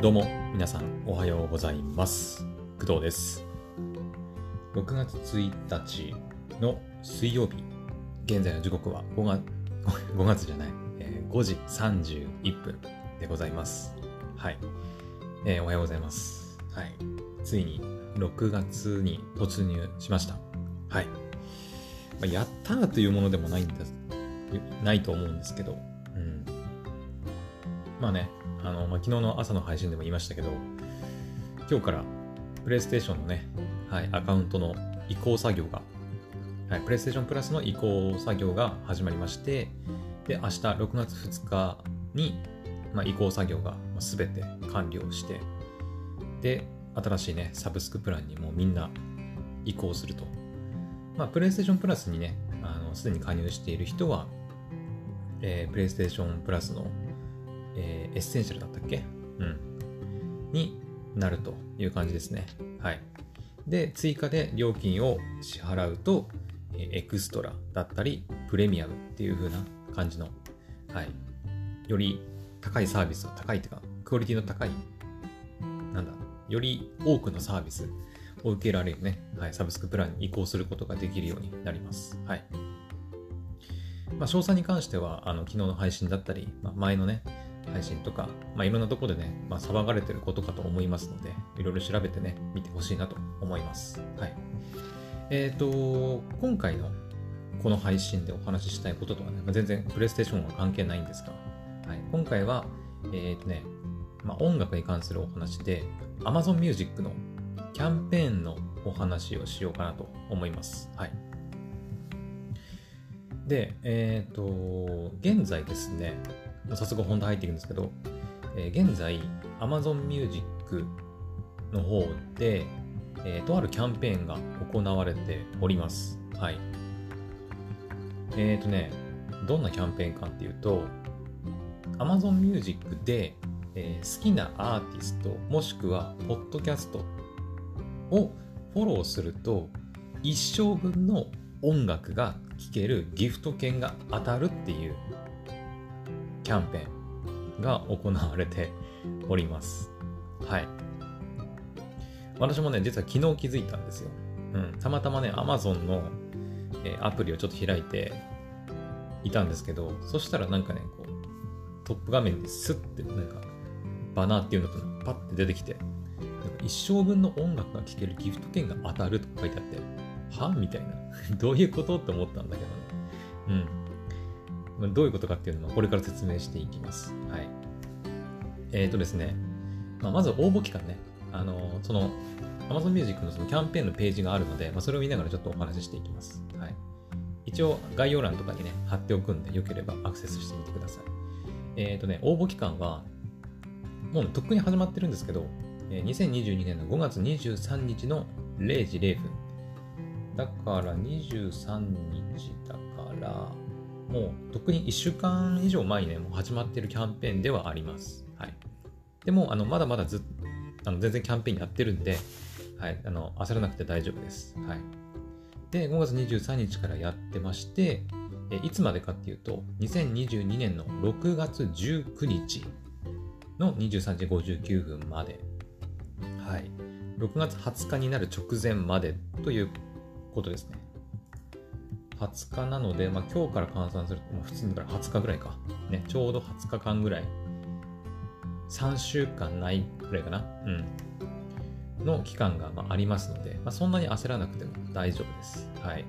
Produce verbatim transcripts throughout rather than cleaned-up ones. どうも皆さんおはようございます。工藤です。ろくがつついたちの水曜日、現在の時刻は5月5月じゃない、えー、ごじさんじゅういっぷんでございます。はい、えー、おはようございます。はい、ついにろくがつに突入しました。はい、まあ、やったーというものでもないんですないと思うんですけど、うん、まあね、あの、まあ、昨日の朝の配信でも言いましたけど、今日からプレイステーションのね、はい、アカウントの移行作業が、はい、プレイステーションプラスの移行作業が始まりまして、で、明日ろくがつふつかに、まあ、移行作業が全て完了して、で、新しいね、サブスクプランにもうみんな移行すると。まあ、プレイステーションプラスにね、あの、すでに加入している人は、えー、プレイステーションプラスのえー、エッセンシャルだったっけ、うん、になるという感じですね。はい。で、追加で料金を支払うと、えー、エクストラだったりプレミアムっていう風な感じの、はい、より高いサービスを高いというかクオリティの高い、なんだ、より多くのサービスを受けられるね、はい、サブスクプランに移行することができるようになります。はい。まあ、詳細に関してはあの昨日の配信だったり、まあ、前のね。配信とか、まあ、いろんなところでね、まあ、騒がれてることかと思いますので、いろいろ調べてね、見てほしいなと思います。はい。えっと、今回のこの配信でお話ししたいこととはね、全然プレイステーションは関係ないんですが、はい、今回は、えっとね、まあ、音楽に関するお話で、Amazon Music のキャンペーンのお話をしようかなと思います。はい。で、えっと、現在ですね、早速本題入っていくんですけど、えー、現在 Amazon Music の方で、えー、とあるキャンペーンが行われております。はい。えっとね、どんなキャンペーンかっていうと、Amazon Music で、えー、好きなアーティストもしくはポッドキャストをフォローすると一生分の音楽が聴けるギフト券が当たるっていうキャンペーンが行われております。はい。私もね、実は昨日気づいたんですよ。うん、たまたまね、Amazon の、えー、アプリをちょっと開いていたんですけど、そしたらなんかね、こうトップ画面にスッてなんかバナーっていうのがパッて出てきて、なんか一生分の音楽が聴けるギフト券が当たるとか書いてあって、は？みたいな、どういうことって思ったんだけどね。うん。どういうことかっていうのはこれから説明していきます。はい。えっとですね、まあ、まず応募期間ね、あの、その Amazon Music のそのキャンペーンのページがあるので、まあ、それを見ながらちょっとお話ししていきます。はい。一応概要欄とかにね、貼っておくんで、よければアクセスしてみてください。えっとね、応募期間は、もうとっくに始まってるんですけど、にせんにじゅうにねんのごがつにじゅうさんにちのれいじれいふん。だからにじゅうさんにちだから、もう特にいっしゅうかん以上前にね、もう始まっているキャンペーンではあります。はい。でも、あの、まだまだずあの全然キャンペーンやってるんで、はい、あの、焦らなくて大丈夫です。はい。で、ごがつにじゅうさんにちからやってまして、えいつまでかっていうと、にせんにじゅうにねんのろくがつじゅうくにちのにじゅうさんじごじゅうきゅうふんまで、はい。ろくがつはつかになる直前までということですね。はつかなので、まあ、今日から換算すると、まあ、普通にからはつかぐらいか、ね、ちょうどはつかかんぐらい、さんしゅうかんないぐらいかな、うん、の期間がまあありますので、まあ、そんなに焦らなくても大丈夫です。はい。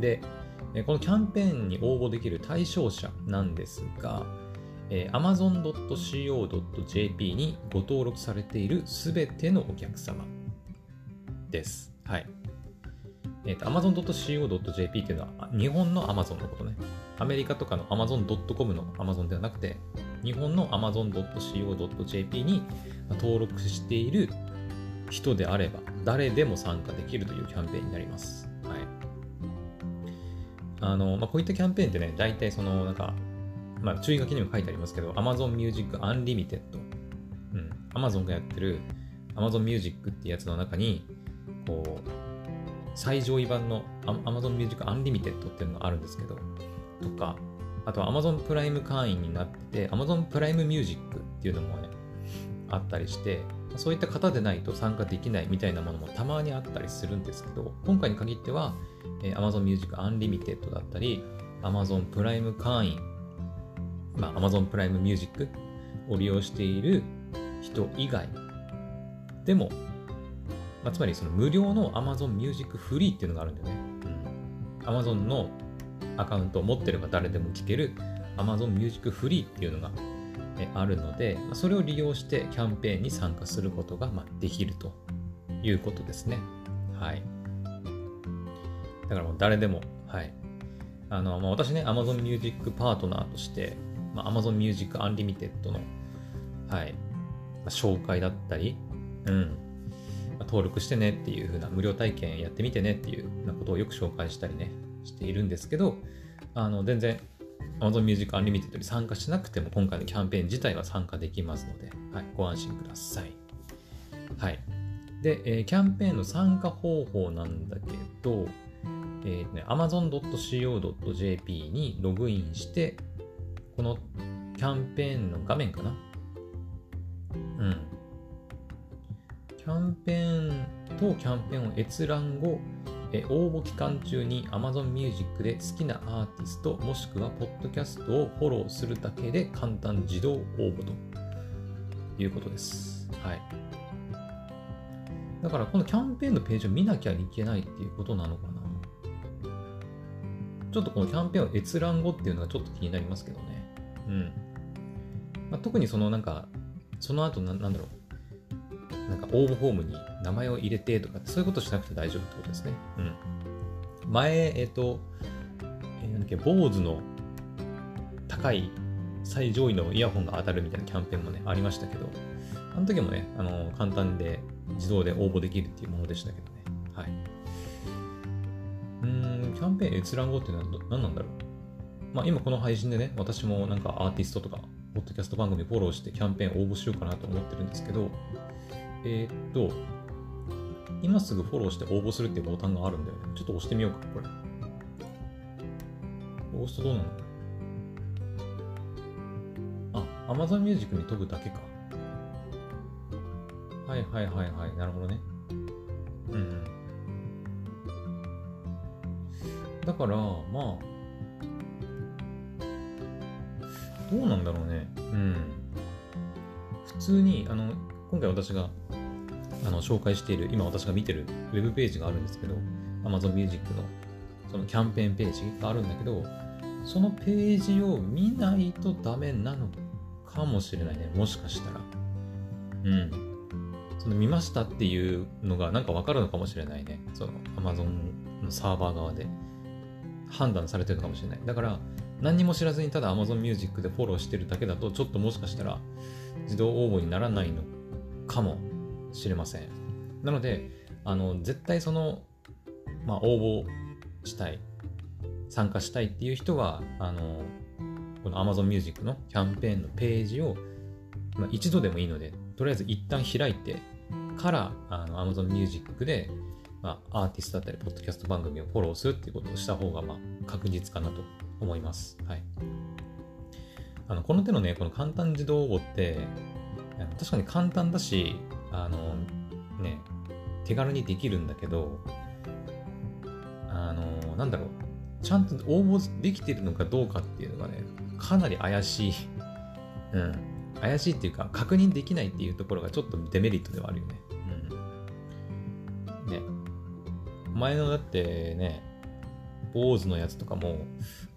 で、このキャンペーンに応募できる対象者なんですが、えー、アマゾンドットシーオードットジェーピー にご登録されているすべてのお客様です。はい。えー、アマゾンドットシーオードットジェーピー っていうのは日本の Amazon のことね。アメリカとかの アマゾンドットコム の Amazon ではなくて、日本の アマゾンドットシーオードットジェーピー に登録している人であれば誰でも参加できるというキャンペーンになります。はい。あの、まあ、こういったキャンペーンってね、大体そのなんか、まあ、注意書きにも書いてありますけど、Amazon Music Unlimited、うん、Amazon がやってる Amazon Music ってやつの中にこう最上位版の Amazon Music Unlimited っていうのがあるんですけど、とか、あとは Amazon プライム会員になって Amazon プライム Music っていうのもね、あったりして、そういった方でないと参加できないみたいなものもたまにあったりするんですけど、今回に限っては Amazon Music Unlimited だったり Amazon プライム会員、まあ、Amazon プライム Music を利用している人以外でも、まあ、つまりその無料の Amazon Music Free っていうのがあるんだよね、うん、Amazon のアカウントを持ってれば誰でも聴ける Amazon Music Free っていうのがあるので、それを利用してキャンペーンに参加することができるということですね。はい。だからもう誰でも、はい。あの、まあ、私ね、Amazon Music パートナーとして、まあ、Amazon Music Unlimited の、はい、まあ、紹介だったり、うん、まあ、登録してねっていう風な無料体験やってみてねっていうなことをよく紹介したりね、しているんですけど、あの、全然、Amazon Music Unlimited に参加しなくても今回のキャンペーン自体は参加できますので、はい、ご安心ください。はい。で、えー、キャンペーンの参加方法なんだけど、えーね、アマゾンドットシーオードットジェーピー にログインして、このキャンペーンの画面かな？うん。キャンペーンとキャンペーンを閲覧後、え応募期間中に Amazon Music で好きなアーティストもしくはポッドキャストをフォローするだけで簡単自動応募ということです。はい。だからこのキャンペーンのページを見なきゃいけないっていうことなのかな。ちょっとこのキャンペーンを閲覧後っていうのがちょっと気になりますけどね。うん。まあ、特にそのなんかその後な、なんだろう。なんか応募フォームに名前を入れてとかそういうことしなくて大丈夫ってことですね。うん、前、えっと、えー、なんだっけ、Boseの高い最上位のイヤホンが当たるみたいなキャンペーンもね、ありましたけど、あの時もね、あの簡単で自動で応募できるっていうものでしたけどね。はい。うーん、キャンペーン閲覧後ってのは何なんだろう。まあ今この配信でね、私もなんかアーティストとか、ポッドキャスト番組フォローしてキャンペーン応募しようかなと思ってるんですけど、えー、っと、今すぐフォローして応募するっていうボタンがあるんだよね。ちょっと押してみようか、これ。押すとどうなの？あ、Amazon Music に飛ぶだけか。はいはいはいはい、なるほどね。うん。だから、まあ、どうなんだろうね。うん。普通に、あの、今回私があの紹介している、今私が見てるウェブページがあるんですけど、Amazon Music のそのキャンペーンページがあるんだけど、そのページを見ないとダメなのかもしれないね。もしかしたら。うん。その見ましたっていうのがなんかわかるのかもしれないね。その Amazon のサーバー側で判断されてるのかもしれない。だから何にも知らずにただ Amazon Music でフォローしてるだけだと、ちょっともしかしたら自動応募にならないのかもしれません。なので、あの絶対その、まあ、応募したい、参加したいっていう人は、あのこの Amazon Music のキャンペーンのページを、まあ、一度でもいいので、とりあえず一旦開いてからあの Amazon Music で、まあ、アーティストだったりポッドキャスト番組をフォローするっていうことをした方が、まあ、確実かなと思います。はい。あのこの手のね、この簡単自動応募って。確かに簡単だし、あのね、手軽にできるんだけど、あのなんだろう、ちゃんと応募できてるのかどうかっていうのがね、かなり怪しい、うん、怪しいっていうか確認できないっていうところがちょっとデメリットではあるよね。うん、ね、前のだってね、Boseのやつとかも、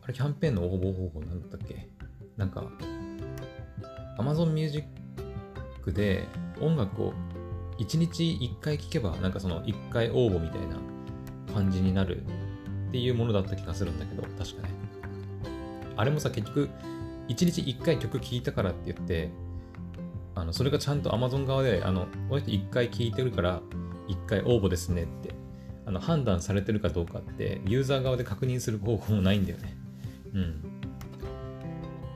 あれキャンペーンの応募方法なんだったっけ？なんか Amazon Musicで音楽をいちにちいっかい聴けばなんかそのいっかい応募みたいな感じになるっていうものだった気がするんだけど、確かねあれもさ、結局いちにちいっかい曲聴いたからって言って、あのそれがちゃんと Amazon 側であのこうやっていっかい聴いてるからいっかい応募ですねってあの判断されてるかどうかってユーザー側で確認する方法もないんだよね。うん。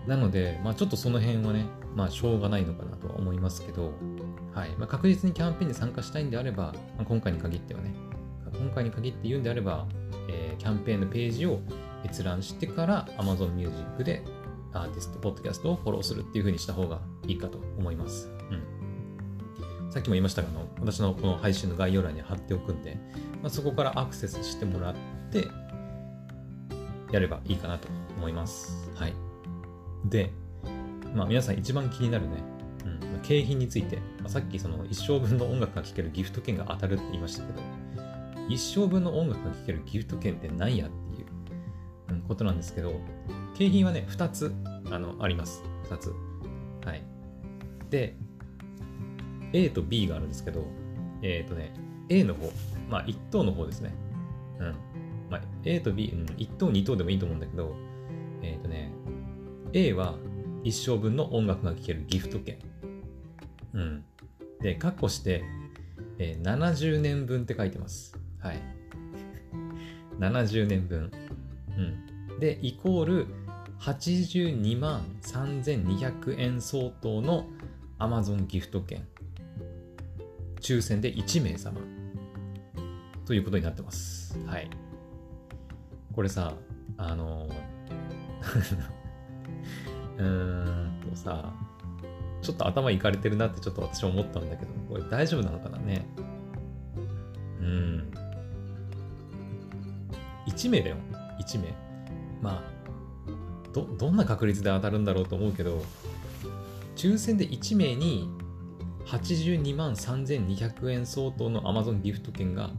なので、まあ、ちょっとその辺はね、まあ、しょうがないのかなとは思いますけど、はい、まあ、確実にキャンペーンに参加したいんであれば、まあ、今回に限ってはね、今回に限って言うんであれば、えー、キャンペーンのページを閲覧してから Amazon Music でアーティスト、ポッドキャストをフォローするっていう風にした方がいいかと思います。うん。さっきも言いましたが、あの私のこの配信の概要欄に貼っておくんで、まあ、そこからアクセスしてもらってやればいいかなと思います。はい。で、まあ皆さん一番気になるね、うん、景品について、まあ、さっきその一生分の音楽が聴けるギフト券が当たるって言いましたけど、一生分の音楽が聴けるギフト券って何やっていう、うん、ことなんですけど、景品はねふたつ あのあります。ふたつ。はい。で、A と B があるんですけど、えっとね、A の方、まあいっ等の方ですね。うん。まあ、A と B、うん、いっ等、に等でもいいと思うんだけど、えっとね、A は一生分の音楽が聴けるギフト券。うん。で、括弧して、えー、ななじゅうねんぶんって書いてます。はい。ななじゅうねんぶん。うん。で、イコールはちじゅうにまんさんぜんにひゃくえん相当の Amazon ギフト券。抽選でいちめいさまということになってます。はい。これさ、あのうーんとさ、ちょっと頭いかれてるなってちょっと私は思ったんだけど、これ大丈夫なのかなね。うん。いち名だよ。いち名。まあ、ど、どんな確率で当たるんだろうと思うけど、抽選でいち名にはちじゅうにまんさんぜんにひゃくえん相当の Amazon ギフト券が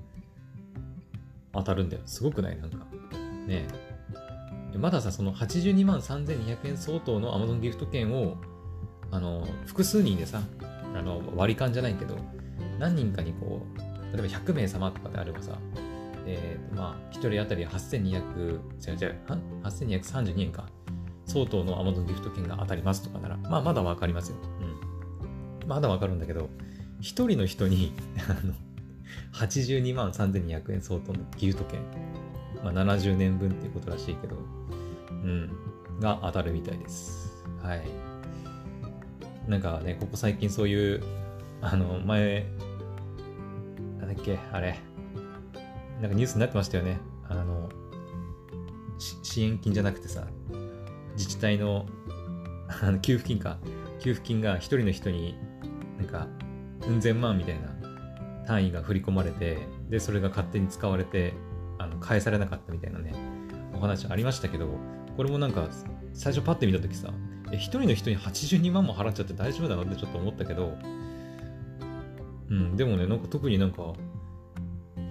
当たるんだよ。すごくない？なんか。ねえ。まださ、そのはちじゅうにまんさんぜんにひゃくえん相当の Amazon ギフト券を、あの、複数人でさ、あの、割り勘じゃないけど、何人かにこう、例えばひゃくめいさまとかであればさ、えーと、まあ、ひとり当たりはっせんにひゃく、違う違う、はっせんにひゃくさんじゅうにえんか、相当の Amazon ギフト券が当たりますとかなら、まあ、まだわかりますよ。うん。まだわかるんだけど、ひとりの人に、あの、はちじゅうにまんさんぜんにひゃくえん相当のギフト券。まあ、ななじゅうねんぶんっていうことらしいけど、うん、が当たるみたいです。はい。なんかね、ここ最近そういう、あの、前、なんだっけ、あれ、なんかニュースになってましたよね。あの、支援金じゃなくてさ、自治体の、あの、給付金か、給付金が一人の人に、なんか、うん千万みたいな単位が振り込まれて、で、それが勝手に使われて、あの返されなかったみたいなねお話ありましたけど、これもなんか最初パッて見たときさ、え一人の人にはちじゅうにまんも払っちゃって大丈夫だなってちょっと思ったけど、うんでもね、なんか特になんか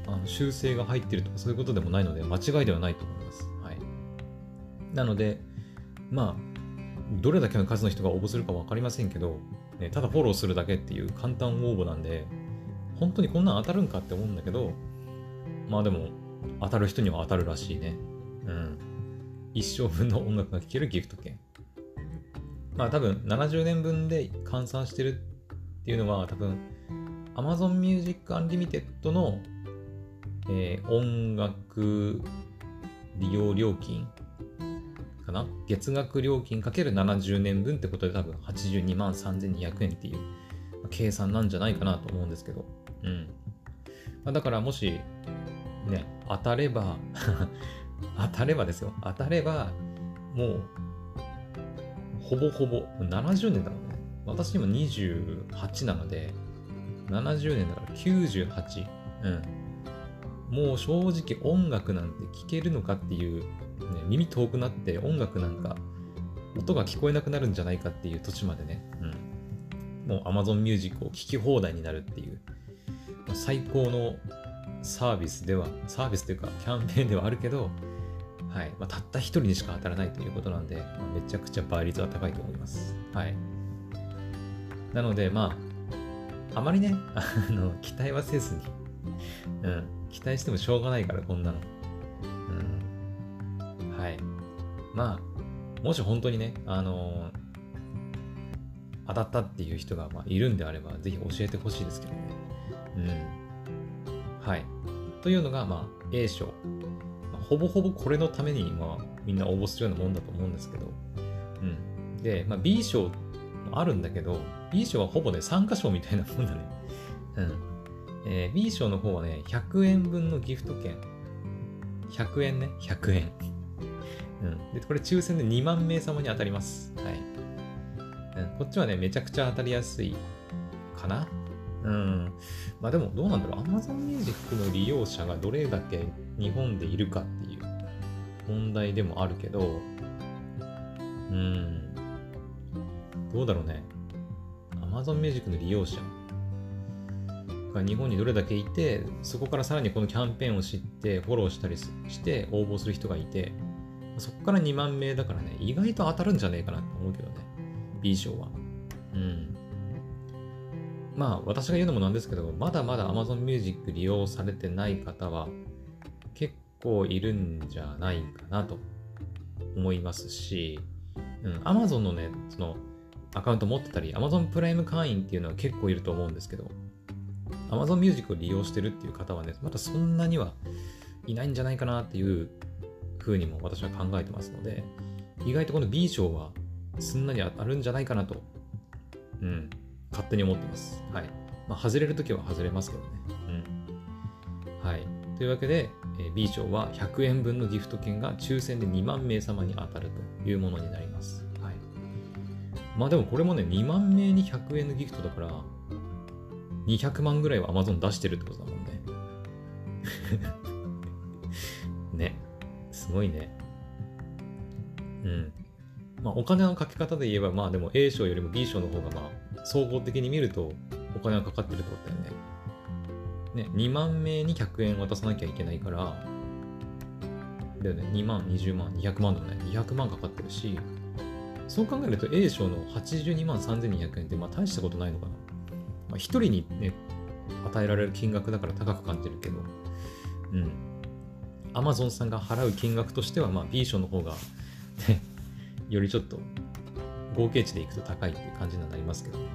あの修正が入ってるとかそういうことでもないので間違いではないと思います。はい。なのでまあどれだけの数の人が応募するかわかりませんけど、ね、ただフォローするだけっていう簡単応募なんで、本当にこんなん当たるんかって思うんだけど、まあでも。当たる人には当たるらしいね。うん。一生分の音楽が聴けるギフト券。まあ多分ななじゅうねんぶんで換算してるっていうのは多分 Amazon Music Unlimited の、えー、音楽利用料金かな？月額料金 かけるななじゅうねんぶんってことで多分はちじゅうにまんさんぜんにひゃくえんっていう計算なんじゃないかなと思うんですけど。うん。まあ、だからもしね、当たれば当たればですよ、当たればもうほぼほぼななじゅうねんだもんね。私今にじゅうはちなのでななじゅうねんだからきゅうじゅうはち、うん、もう正直音楽なんて聴けるのかっていう、ね、耳遠くなって音楽なんか音が聞こえなくなるんじゃないかっていう土地までね、うん、もう Amazon Music を聴き放題になるっていう最高のサービスでは、サービスというかキャンペーンではあるけど、はい、まあ、たった一人にしか当たらないということなんで、まあ、めちゃくちゃ倍率は高いと思います。はい。なので、まあ、あまりね、あの、期待はせずに、うん、期待してもしょうがないから、こんなの。うん。はい。まあ、もし本当にね、あの、当たったっていう人が、まあ、いるんであれば、ぜひ教えてほしいですけどね。うん。はい、というのが、まあ、A 賞、まあ、ほぼほぼこれのために、まあ、みんな応募するようなもんだと思うんですけど、うん、で、まあ、B 賞もあるんだけど B 賞はほぼね参加賞みたいなもんだね、うんえー、B 賞の方はねひゃくえんぶんのギフト券、ひゃくえんね、ひゃくえん、うん、でこれ抽選でにまんめいさまに当たります、はい、うん、こっちはねめちゃくちゃ当たりやすいかな、うん、まあでもどうなんだろう、 Amazon Music の利用者がどれだけ日本でいるかっていう問題でもあるけど、うん、どうだろうね。 Amazon Music の利用者が日本にどれだけいて、そこからさらにこのキャンペーンを知ってフォローしたりして応募する人がいて、そこからにまん名だからね、意外と当たるんじゃねえかなと思うけどね、 B 賞は。うん。まあ私が言うのもなんですけど、まだまだ Amazon Music 利用されてない方は結構いるんじゃないかなと思いますし、うん、Amazon のね、そのアカウント持ってたり Amazon プライム会員っていうのは結構いると思うんですけど、 Amazon Music を利用してるっていう方はね、まだそんなにはいないんじゃないかなっていうふうにも私は考えてますので、意外とこの B 賞はすんなり当たるんじゃないかなと、うん、勝手に思ってます。はい。まあ、外れるときは外れますけどね。うん。はい。というわけで、B 賞はひゃくえんぶんのギフト券が抽選でにまん名様に当たるというものになります。はい。まあでもこれもね、にまん名にひゃくえんのギフトだから、にひゃくまんぐらいは Amazon 出してるってことだもんね。ね。すごいね。うん。まあ、お金のかけ方で言えば、まあでも A 賞よりも B 賞の方が、まあ総合的に見るとお金がかかってるってことだよね。ね、にまん名にひゃくえん渡さなきゃいけないから、だよね、にまん、にじゅうまん、にひゃくまんだもんね、にひゃくまんかかってるし、そう考えると A 賞のはちじゅうにまんさんぜんにひゃくえんって、まあ大したことないのかな。まあ、ひとりにね、与えられる金額だから高く感じるけど、うん。Amazon さんが払う金額としては、まあ B 賞の方が、ね、よりちょっと合計値でいくと高いっていう感じになりますけどね。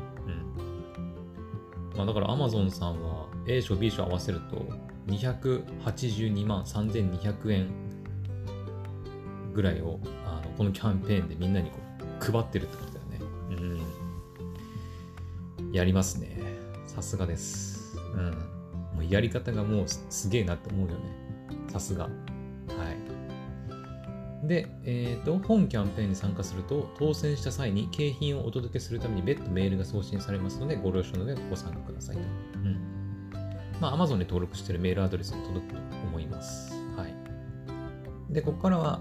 うん。まあだから Amazon さんは A 賞 B 賞合わせるとにひゃくはちじゅうにまんさんぜんにひゃくえんぐらいをあのこのキャンペーンでみんなにこう配ってるってことだよね。うん。やりますね。さすがです。うん。もうやり方がもうすげえなって思うよね。さすが。はい。で、えーと、本キャンペーンに参加すると、当選した際に景品をお届けするために別途メールが送信されますので、ご了承の上ご参加くださいと。うん。まあ、Amazon に登録しているメールアドレスに届くと思います。はい。で、ここからは、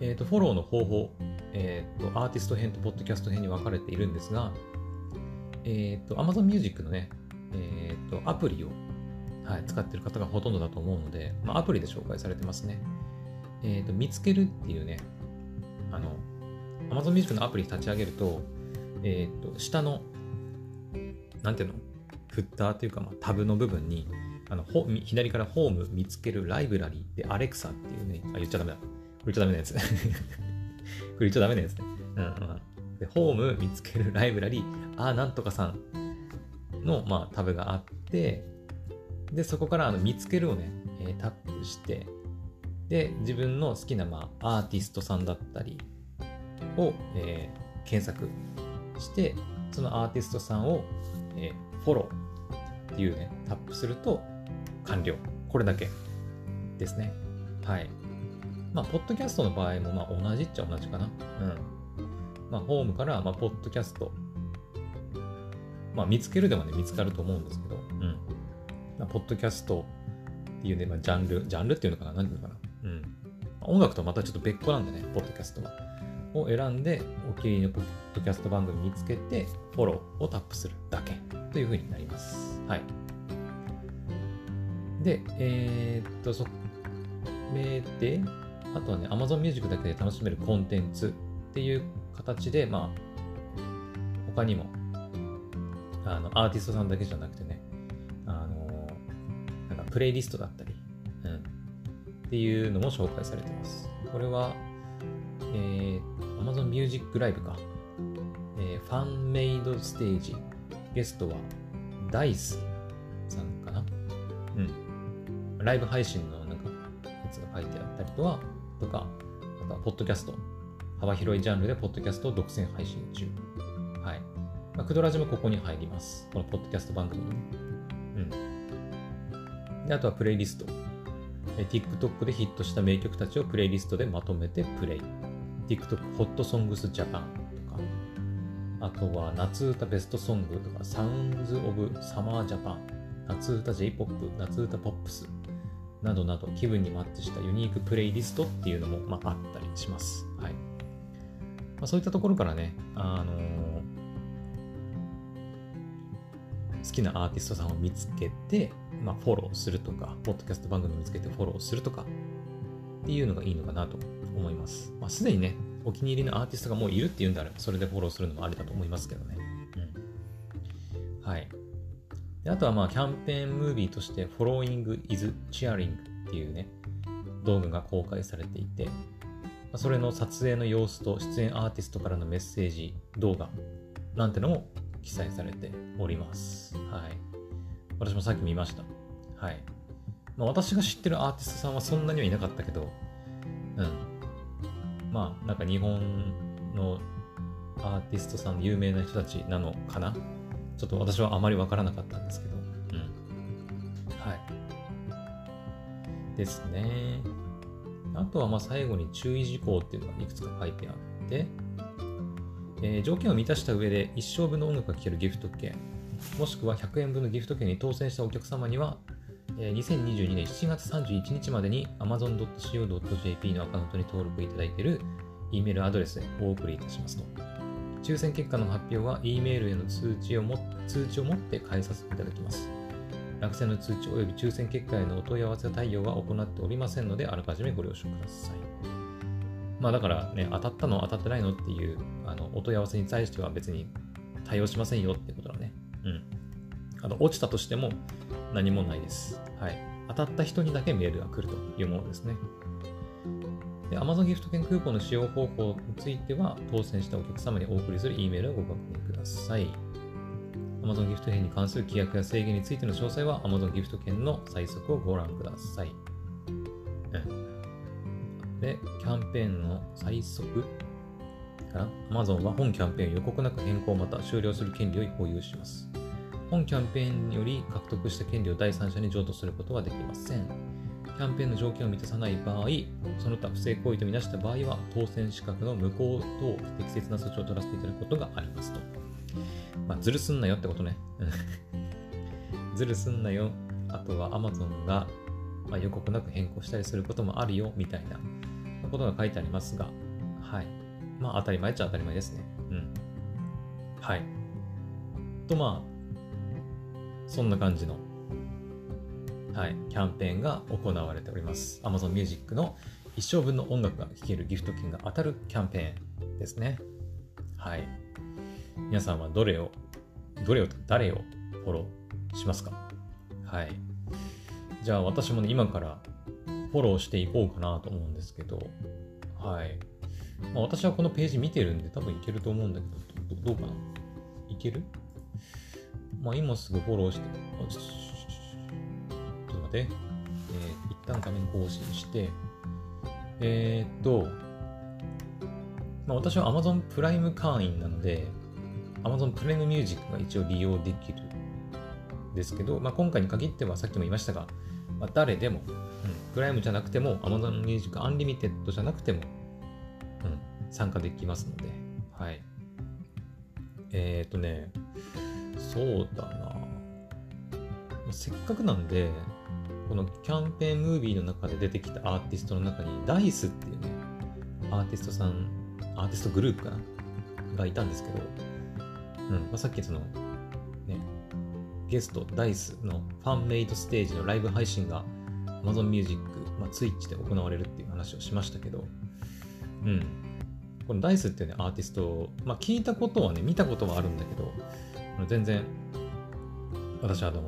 えーと、フォローの方法、えーと、アーティスト編とポッドキャスト編に分かれているんですが、えーと、Amazon Music のね、えーと、アプリを、はい、使っている方がほとんどだと思うので、まあ、アプリで紹介されてますね。えーと、見つけるっていうね、あの、Amazon Music のアプリ立ち上げると、えーと、下の、なんていうの、フッターというか、まあ、タブの部分に、あの、ほ、左からホーム、見つける、ライブラリーで、アレクサっていうね、あ、言っちゃダメだ。これ言っちゃダメなやつ。これ言っちゃダメなやつね。うんうん。で、ホーム、見つける、ライブラリー、あ、なんとかさんの、まあ、タブがあって、で、そこから、あの、見つけるをね、えー、タップして、で、自分の好きな、まあ、アーティストさんだったりを、えー、検索して、そのアーティストさんを、えー、フォローっていうね、タップすると完了。これだけですね。はい。まあ、ポッドキャストの場合も、まあ、同じっちゃ同じかな。うん。まあ、ホームから、まあ、ポッドキャスト。まあ、見つけるでもね、見つかると思うんですけど、うん。まあ、ポッドキャストっていうね、まあ、ジャンル、ジャンルっていうのかな、何ていうのかな。うん、音楽とまたちょっと別個なんでね、ポッドキャストはを選んでお気に入りのポッドキャスト番組見つけてフォローをタップするだけという風になります。はい。で、えー、っとそれであとはね、 Amazon Music だけで楽しめるコンテンツっていう形で、まあ他にもあのアーティストさんだけじゃなくてね、あのなんかプレイリストだったり、うんっていうのも紹介されてます。これは、えー、Amazon Music Live か、えー、ファンメイドステージ、ゲストは ダイス さんかな、うん、ライブ配信のなんかやつが書いてあったりとはとか、あとはポッドキャスト、幅広いジャンルでポッドキャストを独占配信中。はい。まあ、クドラジもここに入ります。このポッドキャスト番組に。うん。で、あとはプレイリスト。TikTok でヒットした名曲たちをプレイリストでまとめてプレイ。TikTok Hot Songs Japan とか、ああとは夏歌ベストソングとかサウンズオブサマージャパン、夏歌 J-ポップ、夏歌ポップスなどなど、気分にマッチしたユニークプレイリストっていうのも、まあ、あったりします。はい。まあ、そういったところからね、あのー、好きなアーティストさんを見つけて、まあ、フォローするとか、ポッドキャスト番組見つけてフォローするとかっていうのがいいのかなと思います。まあ、すでにね、お気に入りのアーティストがもういるっていうんであれば、それでフォローするのもありだと思いますけどね。うん。はい。で、あとはまあキャンペーンムービーとしてフォローイングイズチェアリングっていうね、動画が公開されていて、それの撮影の様子と出演アーティストからのメッセージ動画なんてのも記載されております。はい。私もさっき見ました。はい。まあ、私が知ってるアーティストさんはそんなにはいなかったけど、うん。まあなんか日本のアーティストさんで有名な人たちなのかな。ちょっと私はあまり分からなかったんですけど、うん、はいですね。あとはまあ最後に注意事項っていうのがいくつか書いてあって、えー、条件を満たした上で一生分の音楽が聴けるギフト券、もしくはひゃくえんぶんのギフト券に当選したお客様には、えー、にせんにじゅうにねんしちがつさんじゅういちにちまでに アマゾンドットシーオードットジェーピー のアカウントに登録いただいている E メールアドレスでお送りいたしますと。抽選結果の発表は E メールへの通知をも通知を持って返させていただきます。落選の通知および抽選結果へのお問い合わせ対応は行っておりませんので、あらかじめご了承ください。まあだからね、当たったの当たってないのっていうあのお問い合わせに対しては別に対応しませんよってことだね。うん。あの落ちたとしても何もないです。はい。当たった人にだけメールが来るというものですね。で Amazon ギフト券クーポンの使用方法については、当選したお客様にお送りする E メールをご確認ください。Amazon ギフト券に関する規約や制限についての詳細は、Amazon ギフト券の最速をご覧ください。うん、で、キャンペーンの最速かな Amazon は本キャンペーンを予告なく変更また終了する権利を保有します。本キャンペーンにより獲得した権利を第三者に譲渡することはできません。キャンペーンの条件を満たさない場合、その他不正行為とみなした場合は、当選資格の無効等適切な措置を取らせていただくことがありますと。まあ、ずるすんなよってことね。ずるすんなよ。あとは Amazon が、まあ、予告なく変更したりすることもあるよ、みたいなことが書いてありますが、はい。まあ、当たり前っちゃ当たり前ですね。うん。はい。と、まあ、そんな感じの。はい、キャンペーンが行われております。 Amazon Music の一生分の音楽が聴けるギフト券が当たるキャンペーンですね。はい、皆さんはどれをどれを誰をフォローしますか？はい、じゃあ私もね、今からフォローしていこうかなと思うんですけど、はい、まあ、私はこのページ見てるんで多分いけると思うんだけど、ど, どうかな、いける？まあ今すぐフォローして、で、えー、一旦画面更新して、えー、っと、まあ、私は Amazon プライム会員なので、Amazon プライムミュージックが一応利用できるんですけど、まあ、今回に限ってはさっきも言いましたが、まあ、誰でも、うん、プライムじゃなくても、Amazon ミュージックアンリミテッドじゃなくても、うん、参加できますので、はい。えー、っとね、そうだな。せっかくなんで、このキャンペーンムービーの中で出てきたアーティストの中に ダイス っていうね、アーティストさん、アーティストグループかながいたんですけど、うん、まあ、さっきその、ね、ゲスト ダイス のファンメイドステージのライブ配信が Amazon Music、まあ、Twitch で行われるっていう話をしましたけど、うん、この ダイス っていうね、アーティスト、まあ、聞いたことはね、見たことはあるんだけど、全然、私はあの、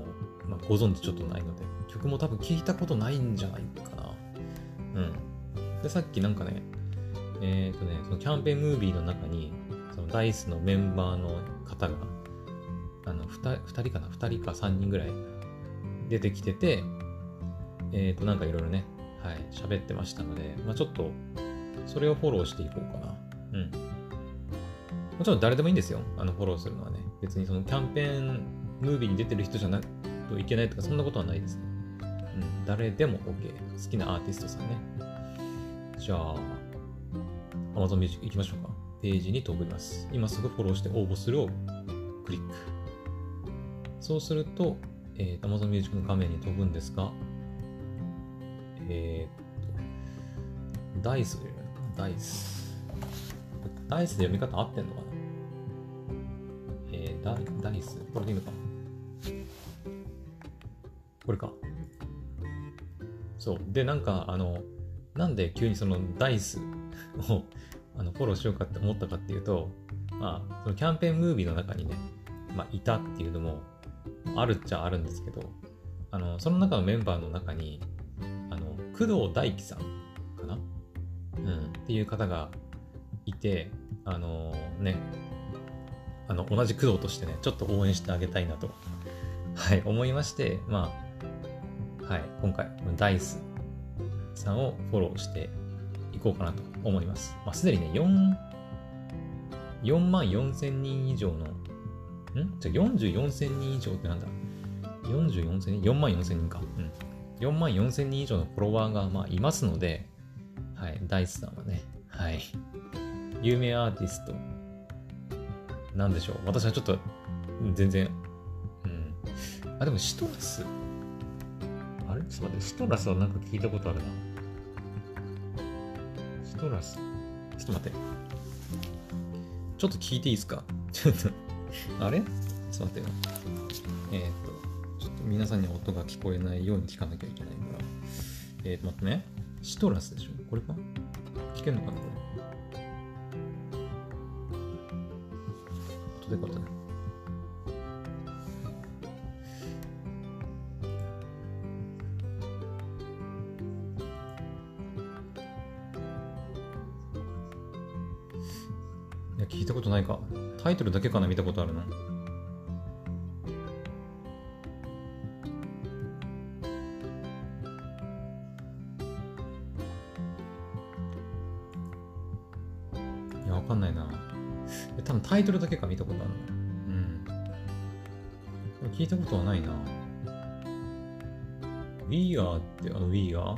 まあ、ご存知ちょっとないので、曲も多分聞いたことないんじゃないかな。うん。で、さっきなんかね、えっ、ー、とね、そのキャンペーンムービーの中に、その ダイス のメンバーの方が、あの、ふたりかな ?ふたりかさんにんぐらい出てきてて、えっ、ー、と、なんかいろいろね、はい、喋ってましたので、まぁ、あ、ちょっと、それをフォローしていこうかな。うん。もちろん誰でもいいんですよ。あの、フォローするのはね。別にそのキャンペーンムービーに出てる人じゃなくといけないとか、そんなことはないですね。うん、誰でも OK。好きなアーティストさんね。じゃあ、Amazon Music 行きましょうか。ページに飛びます。今すぐフォローして応募するをクリック。そうすると、えー、Amazon Music の画面に飛ぶんですが、えー、っと ダイス というのかな、 ダイス ダイス で読み方合ってんのかな、えー、ダイス これでいいのかな、これか。そうで、なんかあのなんで急にその ダイス をあのフォローしようかって思ったかっていうと、まあ、そのキャンペーンムービーの中にね、まあ、いたっていうのもあるっちゃあるんですけど、あのその中のメンバーの中にあの工藤大輝さんかな、うん、っていう方がいて、あのー、ね、あの同じ工藤としてねちょっと応援してあげたいなと、はい、思いまして、まあはい、今回ダイスさんをフォローしていこうかなと思います。まあ、すでにね、よんまんよんせんにん以上の、んじゃあよんじゅうよんせんにん以上ってなんだ?よんじゅうよんせんにん ?よんまんよんせんにんか。うん。よんまんよんせんにん以上のフォロワーがまあいますので、はい、ダイスさんはね、はい、有名アーティスト、なんでしょう。私はちょっと、全然、うん。あ、でもシトラス。あれちょっと待って、シトラスはなんか聞いたことあるな。シトラス、ちょっと待って、ちょっと聞いていいですか？ちょっとあれ？ちょっと待ってよ。えー、っとちょっと皆さんに音が聞こえないように聞かなきゃいけないから、えー、っと待ってね。シトラスでしょ？これか？聞けるのかなこれ？どういうことね。聞いたことないか。タイトルだけかな、見たことあるの。いや、わかんないな。多分タイトルだけか見たことあるの。うん。聞いたことはないな。We Are って、あの We Are？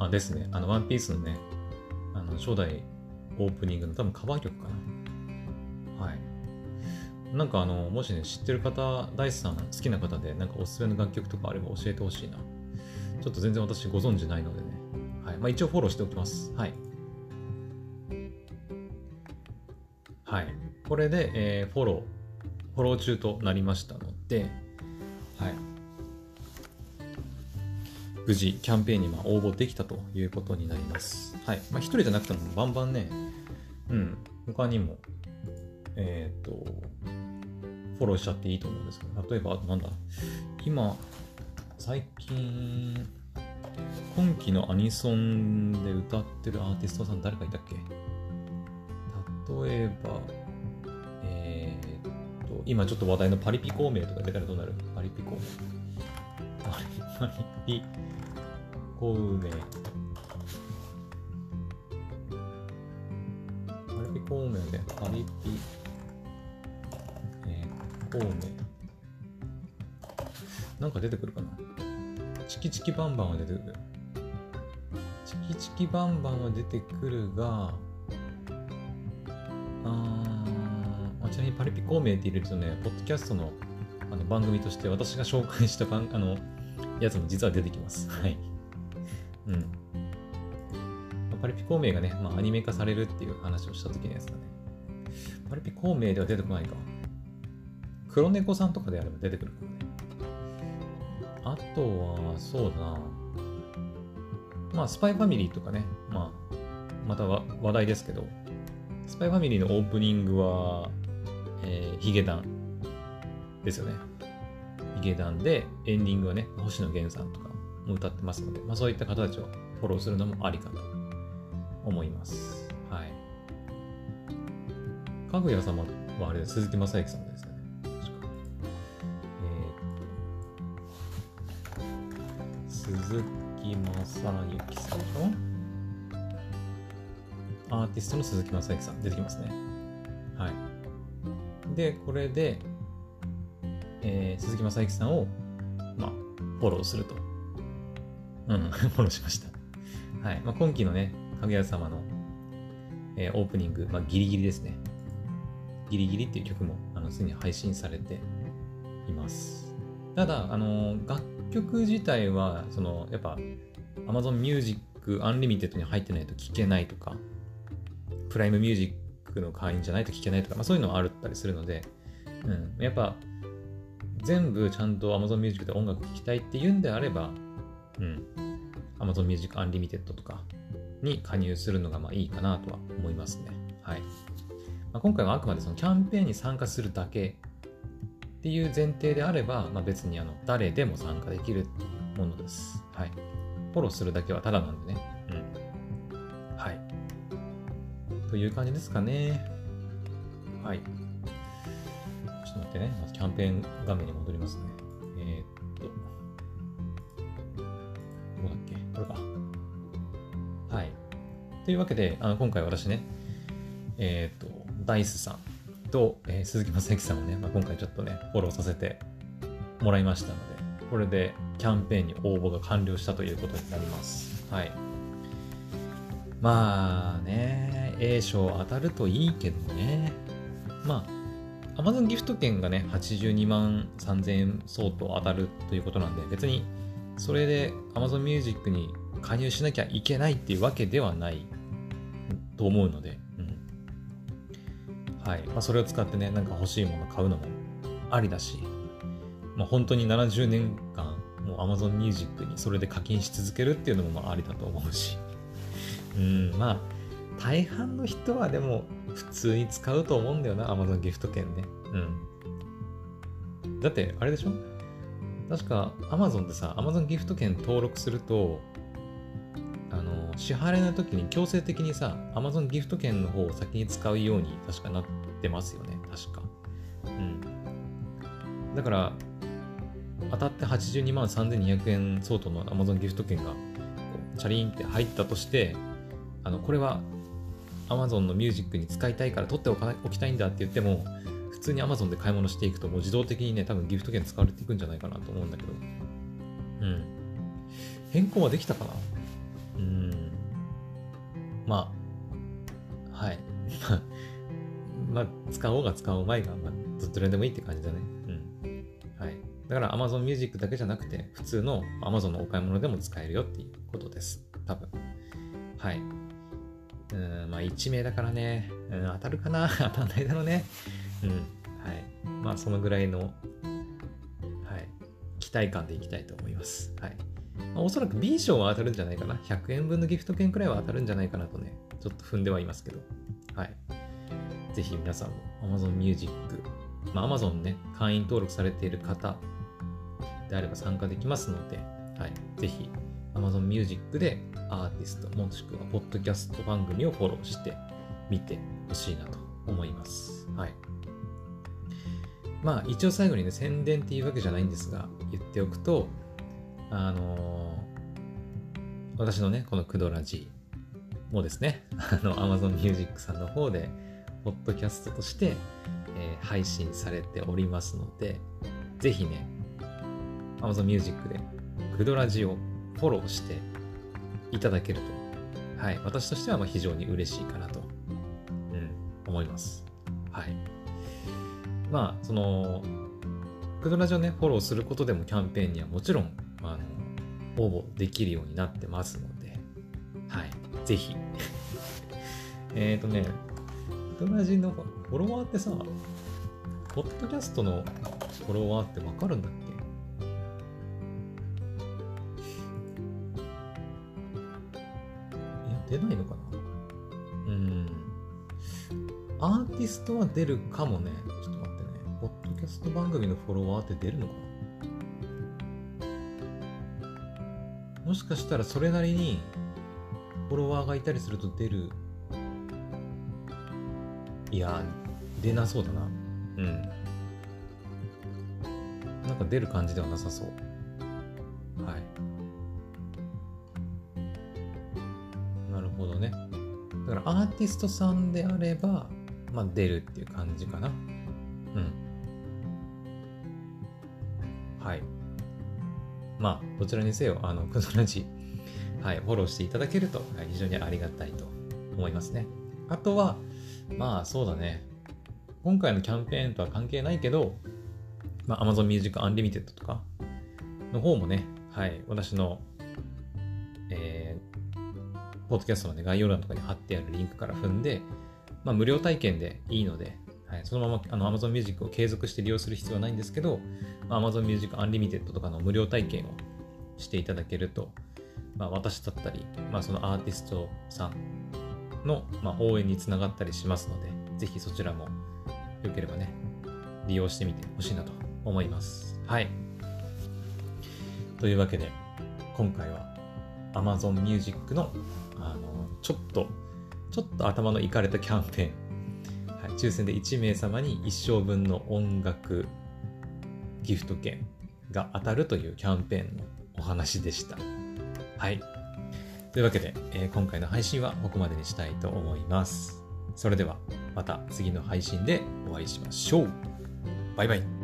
あ、ですね。あの、ワンピースのね、あの、初代オープニングの多分カバー曲かな。はい。なんかあの、もしね、知ってる方、ダイスさん好きな方で、なんかおすすめの楽曲とかあれば教えてほしいな。ちょっと全然私ご存知ないのでね。はい。まあ一応フォローしておきます。はい。はい。これで、えー、フォロー、フォロー中となりましたので、はい。無事キャンペーンにまあ応募できたということになります。はい。まあ一人じゃなくてもバンバンね、うん、他にも、えっと、フォローしちゃっていいと思うんですけど、例えば、あとなんだ、今、最近、今期のアニソンで歌ってるアーティストさん誰かいたっけ？例えば、えー、っと、今ちょっと話題のパリピ孔明とか出たらどうなる？パリピ孔明。パリピ孔明。孔明でパリピ、えー、孔明なんか出てくるかな。チキチキバンバンは出てくる。チキチキバンバンは出てくるが、あー、ちなみにパリピ孔明って入れるとね、ポッドキャストのあの番組として私が紹介した番あのやつも実は出てきます。はい。うん。パリピ孔明がね、まあ、アニメ化されるっていう話をした時のやつだね。パリピ孔明では出てこないか。黒猫さんとかであれば出てくるかもね。あとは、そうだな。まあ、スパイファミリーとかね、まあ、または話題ですけど、スパイファミリーのオープニングは、えー、ヒゲダンですよね。ヒゲダンで、エンディングはね、星野源さんとかも歌ってますので、まあ、そういった方たちをフォローするのもありかと。思います。はい。かぐや様はあれ鈴木雅之さんですね。確か。えー、鈴木雅之さんでしょ？アーティストの鈴木雅之さん出てきますね。はい。でこれで、えー、鈴木雅之さんをまあフォローすると。うん、フォローしました。はい。まあ今期のね。かぐや様のえー、オープニング、まあ、ギリギリですね。ギリギリっていう曲もあのすでに配信されています。ただ、あの楽曲自体はそのやっぱ Amazon Music Unlimited に入ってないと聴けないとか、プライムミュージックの会員じゃないと聴けないとか、まあ、そういうのはあったりするので、うん、やっぱ全部ちゃんと Amazon Music で音楽聴きたいっていうんであれば、うん、Amazon Music Unlimited とかに加入するのがまあいいかなとは思いますね。はい。まあ、今回はあくまでそのキャンペーンに参加するだけっていう前提であれば、まあ、別にあの誰でも参加できるっていうものです。はい。フォローするだけはただなんでね。うん。はい。という感じですかね。はい。ちょっと待ってね。まずキャンペーン画面に戻りますね。えー、っと。どこだっけ？これか。はい、というわけであの今回私ね、えー、とダイスさんと、えー、鈴木正幸さんをね、まあ、今回ちょっとねフォローさせてもらいましたので、これでキャンペーンに応募が完了したということになります。はい。まあね A 賞当たるといいけどね、まあ Amazon ギフト券がねはちじゅうにまんさんぜんえん相当当たるということなんで、別にそれで Amazon Music に加入しなきゃいけないっていうわけではないと思うので、うん、はい、まあ、それを使ってね、なんか欲しいもの買うのもありだし、まあ、本当にななじゅうねんかんもう Amazon Music にそれで課金し続けるっていうのもまあありだと思うし、うん、まあ大半の人はでも普通に使うと思うんだよな、 Amazon ギフト券ね、うん、だってあれでしょ、確か Amazon ってさ、 Amazon ギフト券登録するとあの支払いの時に強制的にさ Amazon ギフト券の方を先に使うように確かなってますよね、確か、うん、だから当たってはちじゅうにまんさんぜんにひゃくえん相当の Amazon ギフト券がこうチャリンって入ったとして、あのこれは Amazon のミュージックに使いたいから取っておきたいんだって言っても、普通に Amazon で買い物していくともう自動的にね多分ギフト券使われていくんじゃないかなと思うんだけど、うん、変更はできたかな、うーん、まあはいまあ使おうが使おうまいが、まあ、どれでもいいって感じだね、うん、はい。だから Amazon Music だけじゃなくて普通の Amazon のお買い物でも使えるよっていうことです、多分。はい。うーん、まあいち名だからね、うん、当たるかな当たんないだろうね、うん、はい。まあそのぐらいの、はい、期待感でいきたいと思います。はい。おそらく B 賞は当たるんじゃないかな。ひゃくえんぶんのギフト券くらいは当たるんじゃないかなとね、ちょっと踏んではいますけど。はい。ぜひ皆さんも Amazon Music、まあ、Amazon ね、会員登録されている方であれば参加できますので、はい。ぜひ Amazon Music でアーティスト、もしくはポッドキャスト番組をフォローしてみてほしいなと思います。はい。まあ一応最後にね、宣伝っていうわけじゃないんですが、言っておくと、あのー、私のねこのクドラジもですね、あの Amazon Music さんの方でポッドキャストとして、えー、配信されておりますので、ぜひね Amazon Music でクドラジをフォローしていただけると、はい、私としてはまあ非常に嬉しいかなと、うん、思います。はい。まあそのクドラジをねフォローすることでもキャンペーンにはもちろんあの応募できるようになってますので、はい、ぜひえっとね、クドラジのフォロワーってさ、ポッドキャストのフォロワーってわかるんだっけ？いや、出ないのかな？うーん、アーティストは出るかもね。ちょっと待ってね、ポッドキャスト番組のフォロワーって出るのかな？もしかしたらそれなりにフォロワーがいたりすると出る。いや、出なそうだな。うん。なんか出る感じではなさそう。はい。なるほどね。だからアーティストさんであれば、まあ出るっていう感じかな。うん。はい。まあどちらにせよあのクドラジ、はい、フォローしていただけると、はい、非常にありがたいと思いますね。あとはまあそうだね、今回のキャンペーンとは関係ないけど、まあ、Amazon Music Unlimited とかの方もね、はい、私の、えー、ポッドキャストの、ね、概要欄とかに貼ってあるリンクから踏んで、まあ、無料体験でいいので、はい、そのままあの Amazon Music を継続して利用する必要はないんですけど、まあ、Amazon Music Unlimited とかの無料体験をしていただけると、まあ、私だったり、まあ、そのアーティストさんの、まあ、応援につながったりしますので、ぜひそちらもよければね、利用してみてほしいなと思います。はい。というわけで、今回は Amazon Music の、あの、ちょっと、ちょっと頭のいかれたキャンペーン、はい、抽選でいち名様に一生分の音楽ギフト券が当たるというキャンペーンのお話でした。はい。というわけで、えー、今回の配信はここまでにしたいと思います。それではまた次の配信でお会いしましょう。バイバイ。